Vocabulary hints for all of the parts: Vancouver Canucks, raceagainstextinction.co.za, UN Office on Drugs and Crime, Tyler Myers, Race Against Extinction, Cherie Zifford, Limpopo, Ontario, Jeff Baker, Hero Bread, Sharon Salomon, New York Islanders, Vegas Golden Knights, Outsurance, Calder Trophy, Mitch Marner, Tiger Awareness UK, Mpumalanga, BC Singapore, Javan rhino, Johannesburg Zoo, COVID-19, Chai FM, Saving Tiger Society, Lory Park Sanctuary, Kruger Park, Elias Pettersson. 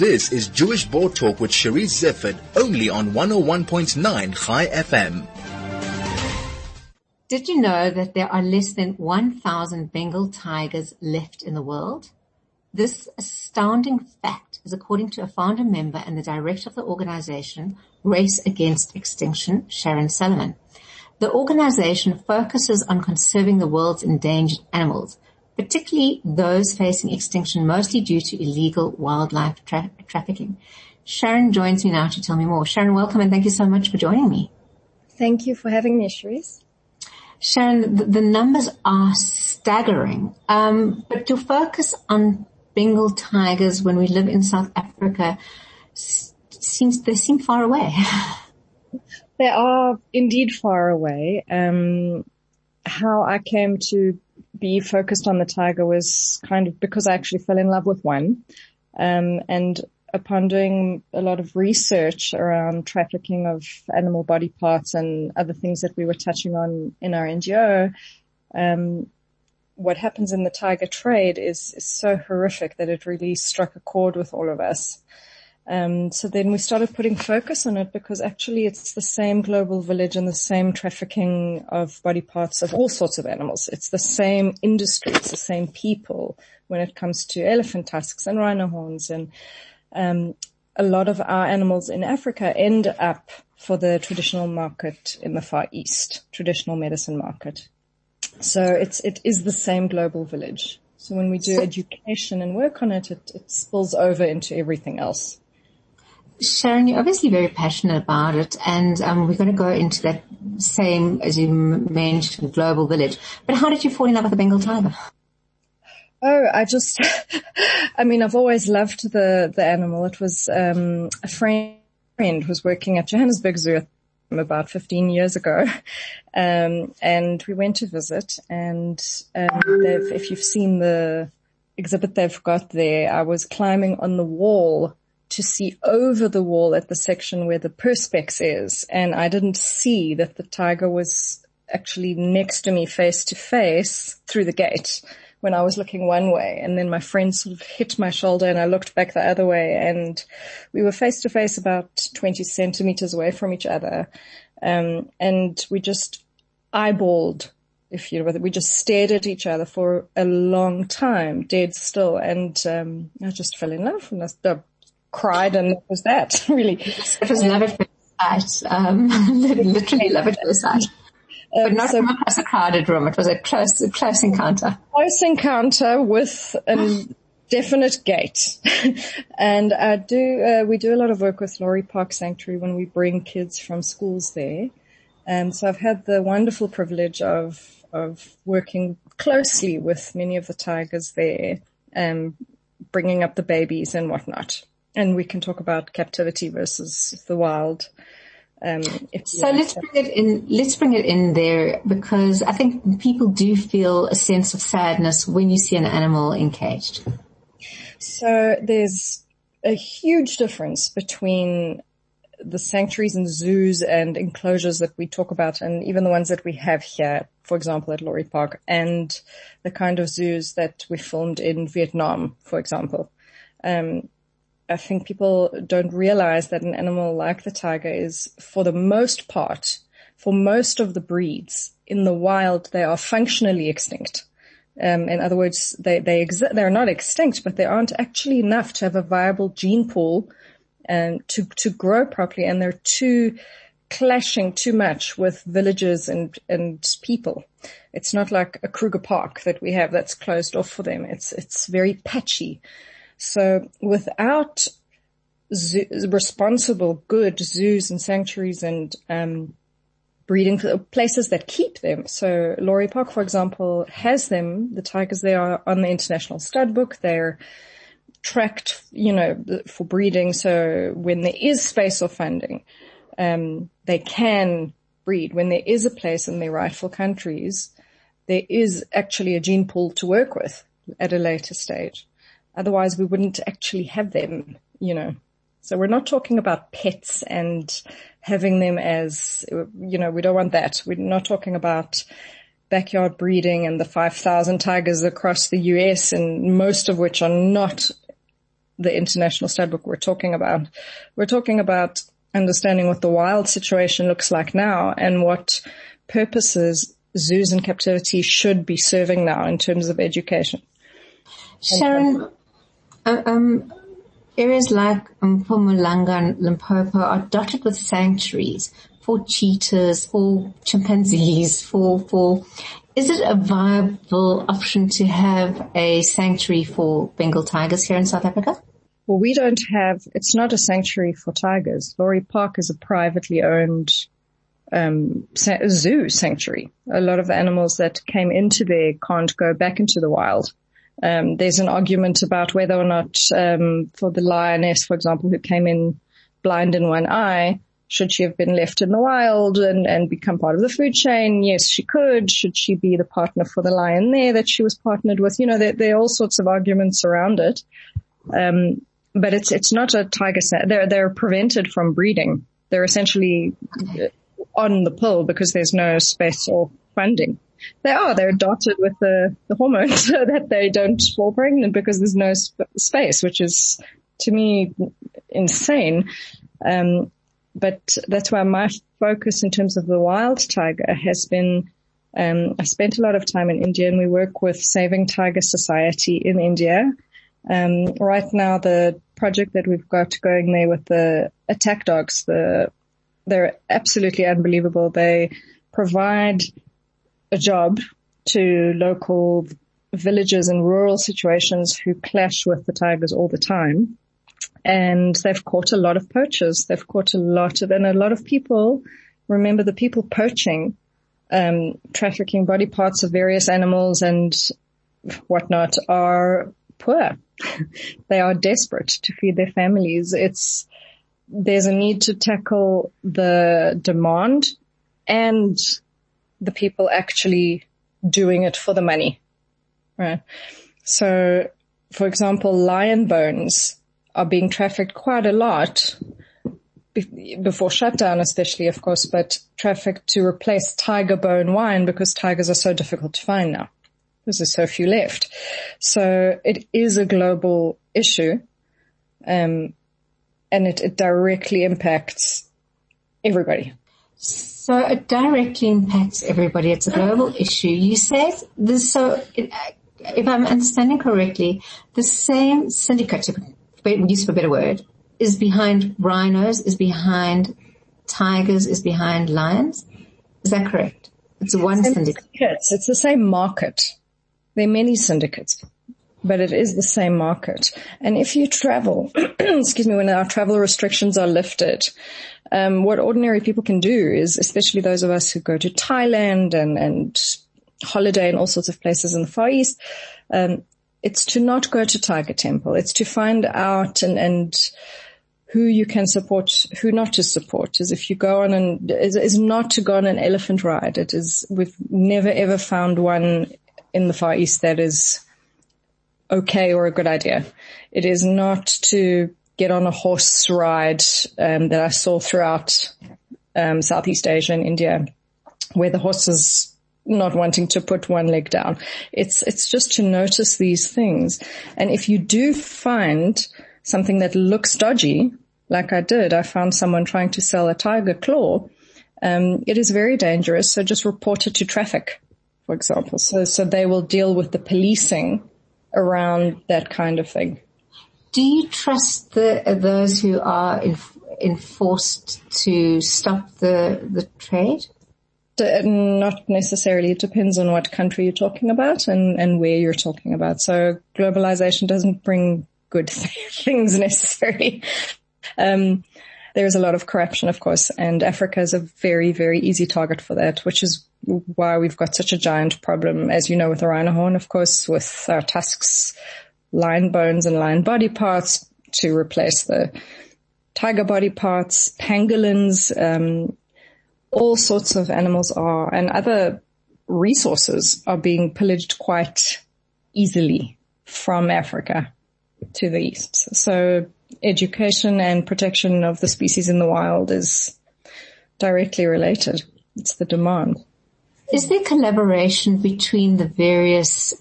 This is Jewish Board Talk with Cherie Zifford, only on 101.9 Chai FM. Did you know that there are less than 1,000 Bengal tigers left in the world? This astounding fact is according to a founder member and the director of the organization, Race Against Extinction, Sharon Salomon. The organization focuses on conserving the world's endangered animals, particularly those facing extinction, mostly due to illegal wildlife trafficking. Sharon joins me now to tell me more. Sharon, welcome and thank you so much for joining me. Thank you for having me, Cherise. Sharon, the numbers are staggering, but your focus on Bengal tigers when we live in South Africa seem far away. They are indeed far away. How I came to be focused on the tiger was kind of because I actually fell in love with one. And upon doing a lot of research around trafficking of animal body parts and other things that we were touching on in our NGO, what happens in the tiger trade is so horrific that it really struck a chord with all of us. So then we started putting focus on it because actually it's the same global village and the same trafficking of body parts of all sorts of animals. It's the same industry. It's the same people when it comes to elephant tusks and rhino horns. And a lot of our animals in Africa end up for the traditional market in the Far East, traditional medicine market. So it is the same global village. So when we do education and work on it, it spills over into everything else. Sharon, you're obviously very passionate about it, and we're going to go into that same, as you mentioned, global village. But how did you fall in love with the Bengal tiger? Oh, I've always loved the animal. It was a friend was working at Johannesburg Zoo about 15 years ago, and we went to visit, and if you've seen the exhibit they've got there, I was climbing on the wall to see over the wall at the section where the perspex is. And I didn't see that the tiger was actually next to me face to face through the gate when I was looking one way. And then my friend sort of hit my shoulder and I looked back the other way, and we were face to face about 20 centimeters away from each other. And we just eyeballed, if you know, we just stared at each other for a long time, dead still. And I just fell in love, and I cried, and that was that, really. It was love at first sight, literally love at first sight. But not so across a crowded room. It was a close encounter. Close encounter with a definite gate. And we do a lot of work with Lory Park Sanctuary when we bring kids from schools there. And so I've had the wonderful privilege of working closely with many of the tigers there, bringing up the babies and whatnot. And we can talk about captivity versus the wild. Let's bring it in there, because I think people do feel a sense of sadness when you see an animal encaged. So there's a huge difference between the sanctuaries and zoos and enclosures that we talk about, and even the ones that we have here, for example, at Lory Park, and the kind of zoos that we filmed in Vietnam, for example. I think people don't realize that an animal like the tiger is, for the most part, for most of the breeds in the wild, they are functionally extinct. In other words, they're not extinct, but they aren't actually enough to have a viable gene pool to grow properly, and they're too clashing too much with villages and people. It's not like a Kruger Park that we have that's closed off for them. It's very patchy. So without responsible, good zoos and sanctuaries and breeding places that keep them, so Lory Park, for example, has them. The tigers, they are on the international stud book. They're tracked, for breeding. So when there is space or funding, they can breed. When there is a place in their rightful countries, there is actually a gene pool to work with at a later stage. Otherwise, we wouldn't actually have them, So we're not talking about pets and having them as, we don't want that. We're not talking about backyard breeding and the 5,000 tigers across the US, and most of which are not the international stud book we're talking about. We're talking about understanding what the wild situation looks like now and what purposes zoos in captivity should be serving now in terms of education. Sharon, areas like Mpumalanga and Limpopo are dotted with sanctuaries for cheetahs, for chimpanzees, for is it a viable option to have a sanctuary for Bengal tigers here in South Africa? Well, we don't have, it's not a sanctuary for tigers. Lory Park is a privately owned zoo sanctuary. A lot of the animals that came into there can't go back into the wild. There's an argument about whether or not for the lioness, for example, who came in blind in one eye, should she have been left in the wild and become part of the food chain? Yes, she could. Should she be the partner for the lion there that she was partnered with? You know, there are all sorts of arguments around it. But it's not a tiger. They're prevented from breeding. They're essentially on the pill because there's no space or funding. They're dotted with the hormones so that they don't fall pregnant because there's no space, which is, to me, insane. But that's why my focus in terms of the wild tiger has been, I spent a lot of time in India and we work with Saving Tiger Society in India. Right now the project that we've got going there with the attack dogs, they're absolutely unbelievable. They provide a job to local villagers in rural situations who clash with the tigers all the time. And they've caught a lot of poachers. They've caught and a lot of people, remember the people poaching, trafficking body parts of various animals and whatnot are poor. They are desperate to feed their families. There's a need to tackle the demand and the people actually doing it for the money, right? So, for example, lion bones are being trafficked quite a lot before shutdown, especially, of course, but trafficked to replace tiger bone wine because tigers are so difficult to find now because there's so few left. So it is a global issue, and it directly impacts everybody. So it directly impacts everybody. It's a global issue. You said this, so if I'm understanding correctly, the same syndicate, use of a better word, is behind rhinos, is behind tigers, is behind lions. Is that correct? It's one syndicate. It's the same market. There are many syndicates, but it is the same market. And if you travel, when our travel restrictions are lifted, what ordinary people can do is, especially those of us who go to Thailand and holiday in all sorts of places in the Far East, it's to not go to Tiger Temple. It's to find out and who you can support, who not to support. Is not to go on an elephant ride. We've never ever found one in the Far East that is okay or a good idea. It is not to get on a horse ride, that I saw throughout, Southeast Asia and India, where the horses not wanting to put one leg down. It's just to notice these things. And if you do find something that looks dodgy, like I did, I found someone trying to sell a tiger claw. It is very dangerous. So just report it to traffic, for example. So they will deal with the policing around that kind of thing. Do you trust those who are enforced to stop the trade? Not necessarily. It depends on what country you're talking about and where you're talking about. So globalization doesn't bring good things necessarily. There is a lot of corruption, of course, and Africa is a very, very easy target for that, which is why we've got such a giant problem, as you know, with the rhino horn, of course, with our tusks, lion bones and lion body parts to replace the tiger body parts, pangolins, all sorts of animals are, and other resources are being pillaged quite easily from Africa to the east. So education and protection of the species in the wild is directly related. It's the demand. Is there collaboration between the various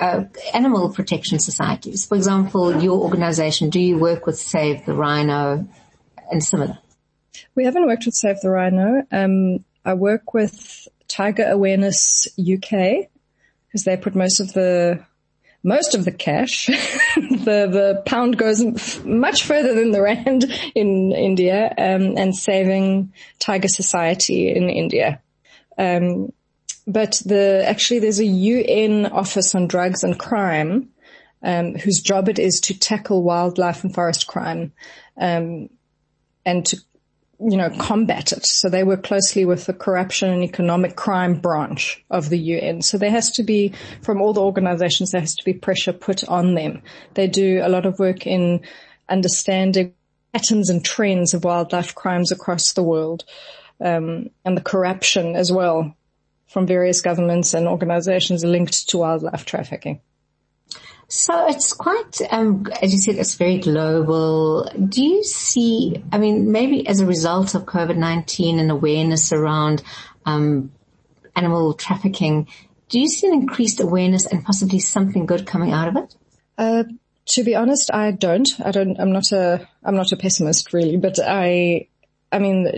animal protection societies? For example, your organization, do you work with Save the Rhino and similar? We haven't worked with Save the Rhino. I work with Tiger Awareness UK because they put most of the cash. The pound goes much further than the rand in India, and Saving Tiger Society in India. But actually there's a UN Office on Drugs and Crime, whose job it is to tackle wildlife and forest crime, and to, combat it. So they work closely with the corruption and economic crime branch of the UN. So there has to be, from all the organizations, there has to be pressure put on them. They do a lot of work in understanding patterns and trends of wildlife crimes across the world, and the corruption as well from various governments and organizations linked to wildlife trafficking. So it's quite, as you said, it's very global. Do you see, maybe as a result of COVID-19 and awareness around animal trafficking, do you see an increased awareness and possibly something good coming out of it? To be honest, I don't. I'm not a pessimist really, but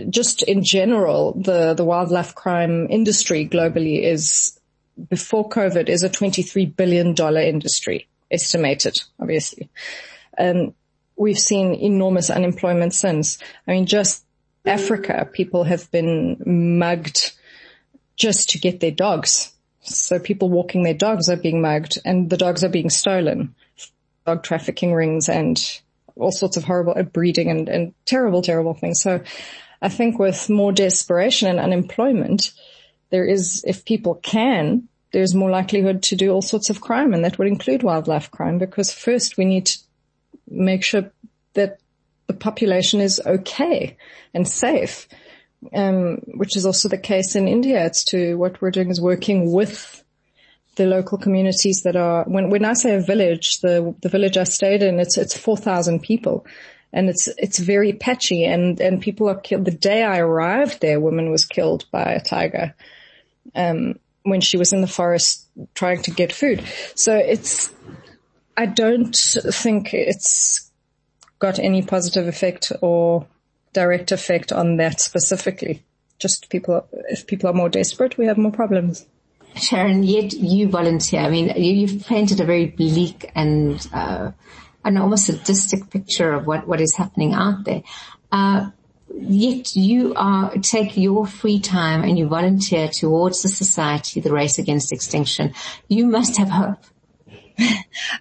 just in general, the wildlife crime industry globally is, before COVID, is a $23 billion industry. Estimated, obviously. We've seen enormous unemployment since. Just Africa, people have been mugged just to get their dogs. So people walking their dogs are being mugged, and the dogs are being stolen. Dog trafficking rings and all sorts of horrible breeding and terrible, terrible things. So I think with more desperation and unemployment, there is, if people can, there's more likelihood to do all sorts of crime, and that would include wildlife crime, because first we need to make sure that the population is okay and safe, which is also the case in India. What we're doing is working with the local communities that are, when I say a village, the village I stayed in, it's 4,000 people. And it's very patchy, and people are killed. The day I arrived there, a woman was killed by a tiger, when she was in the forest trying to get food. So I don't think it's got any positive effect or direct effect on that specifically. Just if people are more desperate, we have more problems. Sharon, yet you volunteer. You've painted a very bleak and, an almost sadistic picture of what is happening out there. Yet you take your free time and you volunteer towards the society, the Race Against Extinction. You must have hope.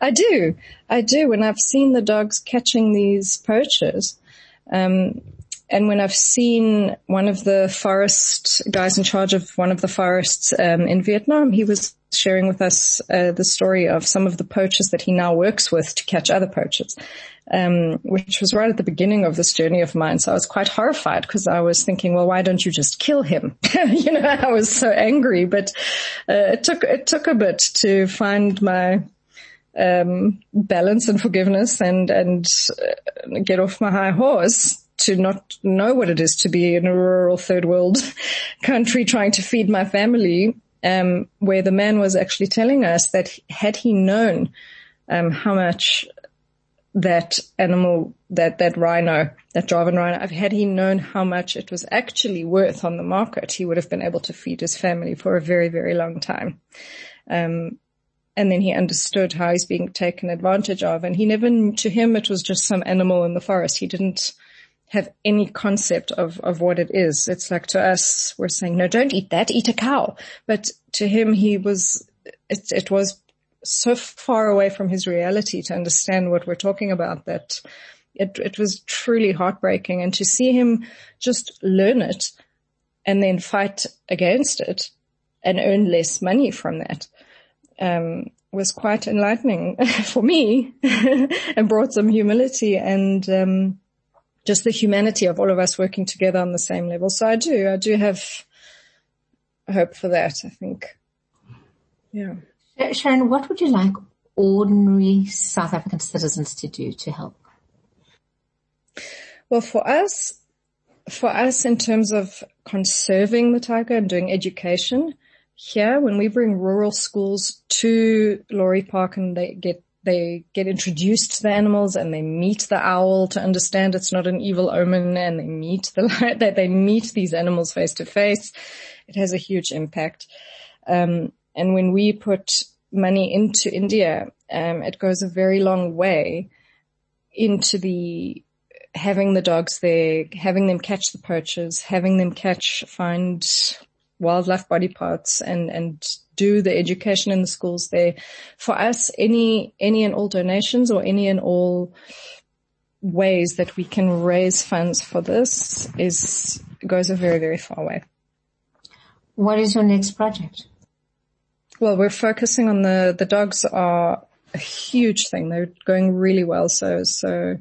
I do. When I've seen the dogs catching these poachers, and when I've seen one of the forest guys in charge of one of the forests in Vietnam, he was sharing with us the story of some of the poachers that he now works with to catch other poachers, which was right at the beginning of this journey of mine. So I was quite horrified because I was thinking, well, why don't you just kill him? I was so angry, but it took a bit to find my balance and forgiveness and get off my high horse, to not know what it is to be in a rural third world country trying to feed my family. Where the man was actually telling us that had he known how much that animal, that Javan rhino, had he known how much it was actually worth on the market, he would have been able to feed his family for a very, very long time. And then he understood how he's being taken advantage of. And he never, to him, it was just some animal in the forest. He didn't have any concept of what it is. It's like, to us, we're saying, no, don't eat that, eat a cow. But to him, it was so far away from his reality to understand what we're talking about that it was truly heartbreaking. And to see him just learn it and then fight against it and earn less money from that, was quite enlightening for me and brought some humility and, just the humanity of all of us working together on the same level. So I do have hope for that, I think. Yeah. Sharon, what would you like ordinary South African citizens to do to help? Well, for us in terms of conserving the tiger and doing education, here, when we bring rural schools to Lory Park and they get introduced to the animals and they meet the owl to understand it's not an evil omen, and they meet the lion, that they meet these animals face to face, it has a huge impact. And when we put money into India, it goes a very long way into the having the dogs there, having them catch the poachers, having them find wildlife body parts and do the education in the schools there. For us, any and all donations or any and all ways that we can raise funds for this goes a very, very far way. What is your next project? Well, we're focusing on the dogs are a huge thing. They're going really well. So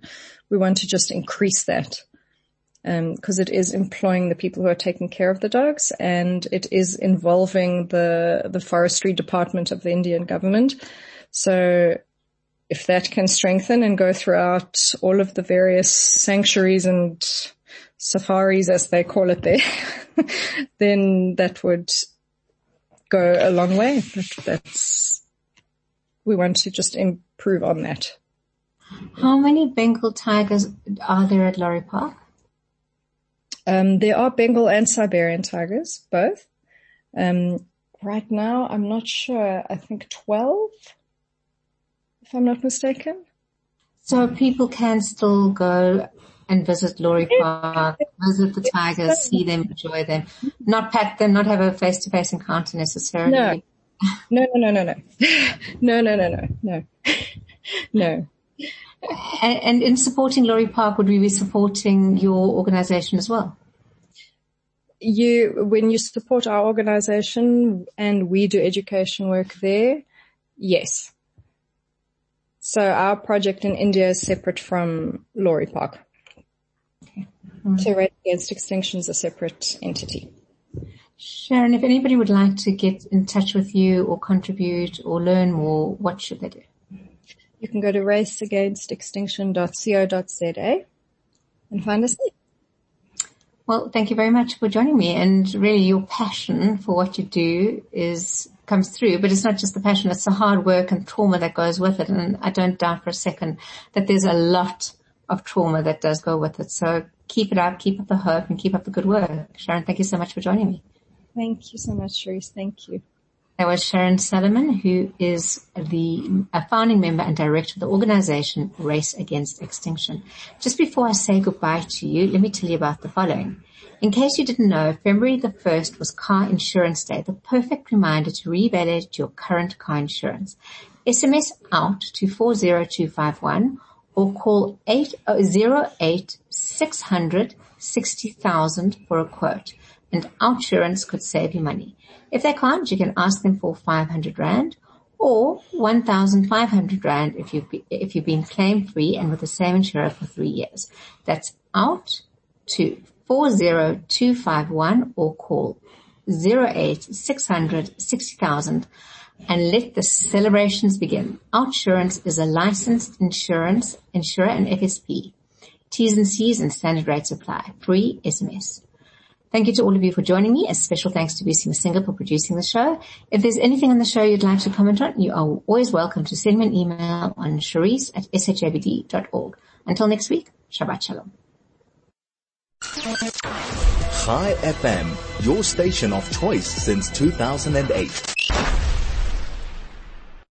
we want to just increase that. Because it is employing the people who are taking care of the dogs, and it is involving the forestry department of the Indian government. So if that can strengthen and go throughout all of the various sanctuaries and safaris, as they call it there, then that would go a long way. We want to just improve on that. How many Bengal tigers are there at Lory Park? There are Bengal and Siberian tigers, both. Right now, I'm not sure. I think 12, if I'm not mistaken. So people can still go and visit Lory Park, visit the tigers, see them, enjoy them, not pat them, not have a face-to-face encounter necessarily. No. And in supporting Lory Park, would we be supporting your organization as well? When you support our organization and we do education work there, yes. So our project in India is separate from Lory Park. Okay. Right. So Race Against Extinction is a separate entity. Sharon, if anybody would like to get in touch with you or contribute or learn more, what should they do? You can go to raceagainstextinction.co.za and find us there. Well, thank you very much for joining me. And really your passion for what you do comes through, but it's not just the passion, it's the hard work and trauma that goes with it. And I don't doubt for a second that there's a lot of trauma that does go with it. So keep it up, keep up the hope, and keep up the good work. Sharon, thank you so much for joining me. Thank you so much, Therese. Thank you. That was Sharon Salomon, who is a founding member and director of the organization Race Against Extinction. Just before I say goodbye to you, let me tell you about the following. In case you didn't know, February the 1st was Car Insurance Day, the perfect reminder to reevaluate your current car insurance. SMS out to 40251 or call 808 600 60,000 for a quote, and Outsurance could save you money. If they can't, you can ask them for 500 Rand or 1,500 Rand if you've been claim free and with the same insurer for 3 years. That's out to 40251 or call 08 600 60,000, and let the celebrations begin. Outsurance is a licensed insurance insurer and FSP. T's and C's and standard rates apply. Free SMS. Thank you to all of you for joining me. A special thanks to BC Singapore for producing the show. If there's anything on the show you'd like to comment on, you are always welcome to send me an email on charisse@shabd.org. Until next week, Shabbat Shalom. Chai FM, your station of choice since 2008.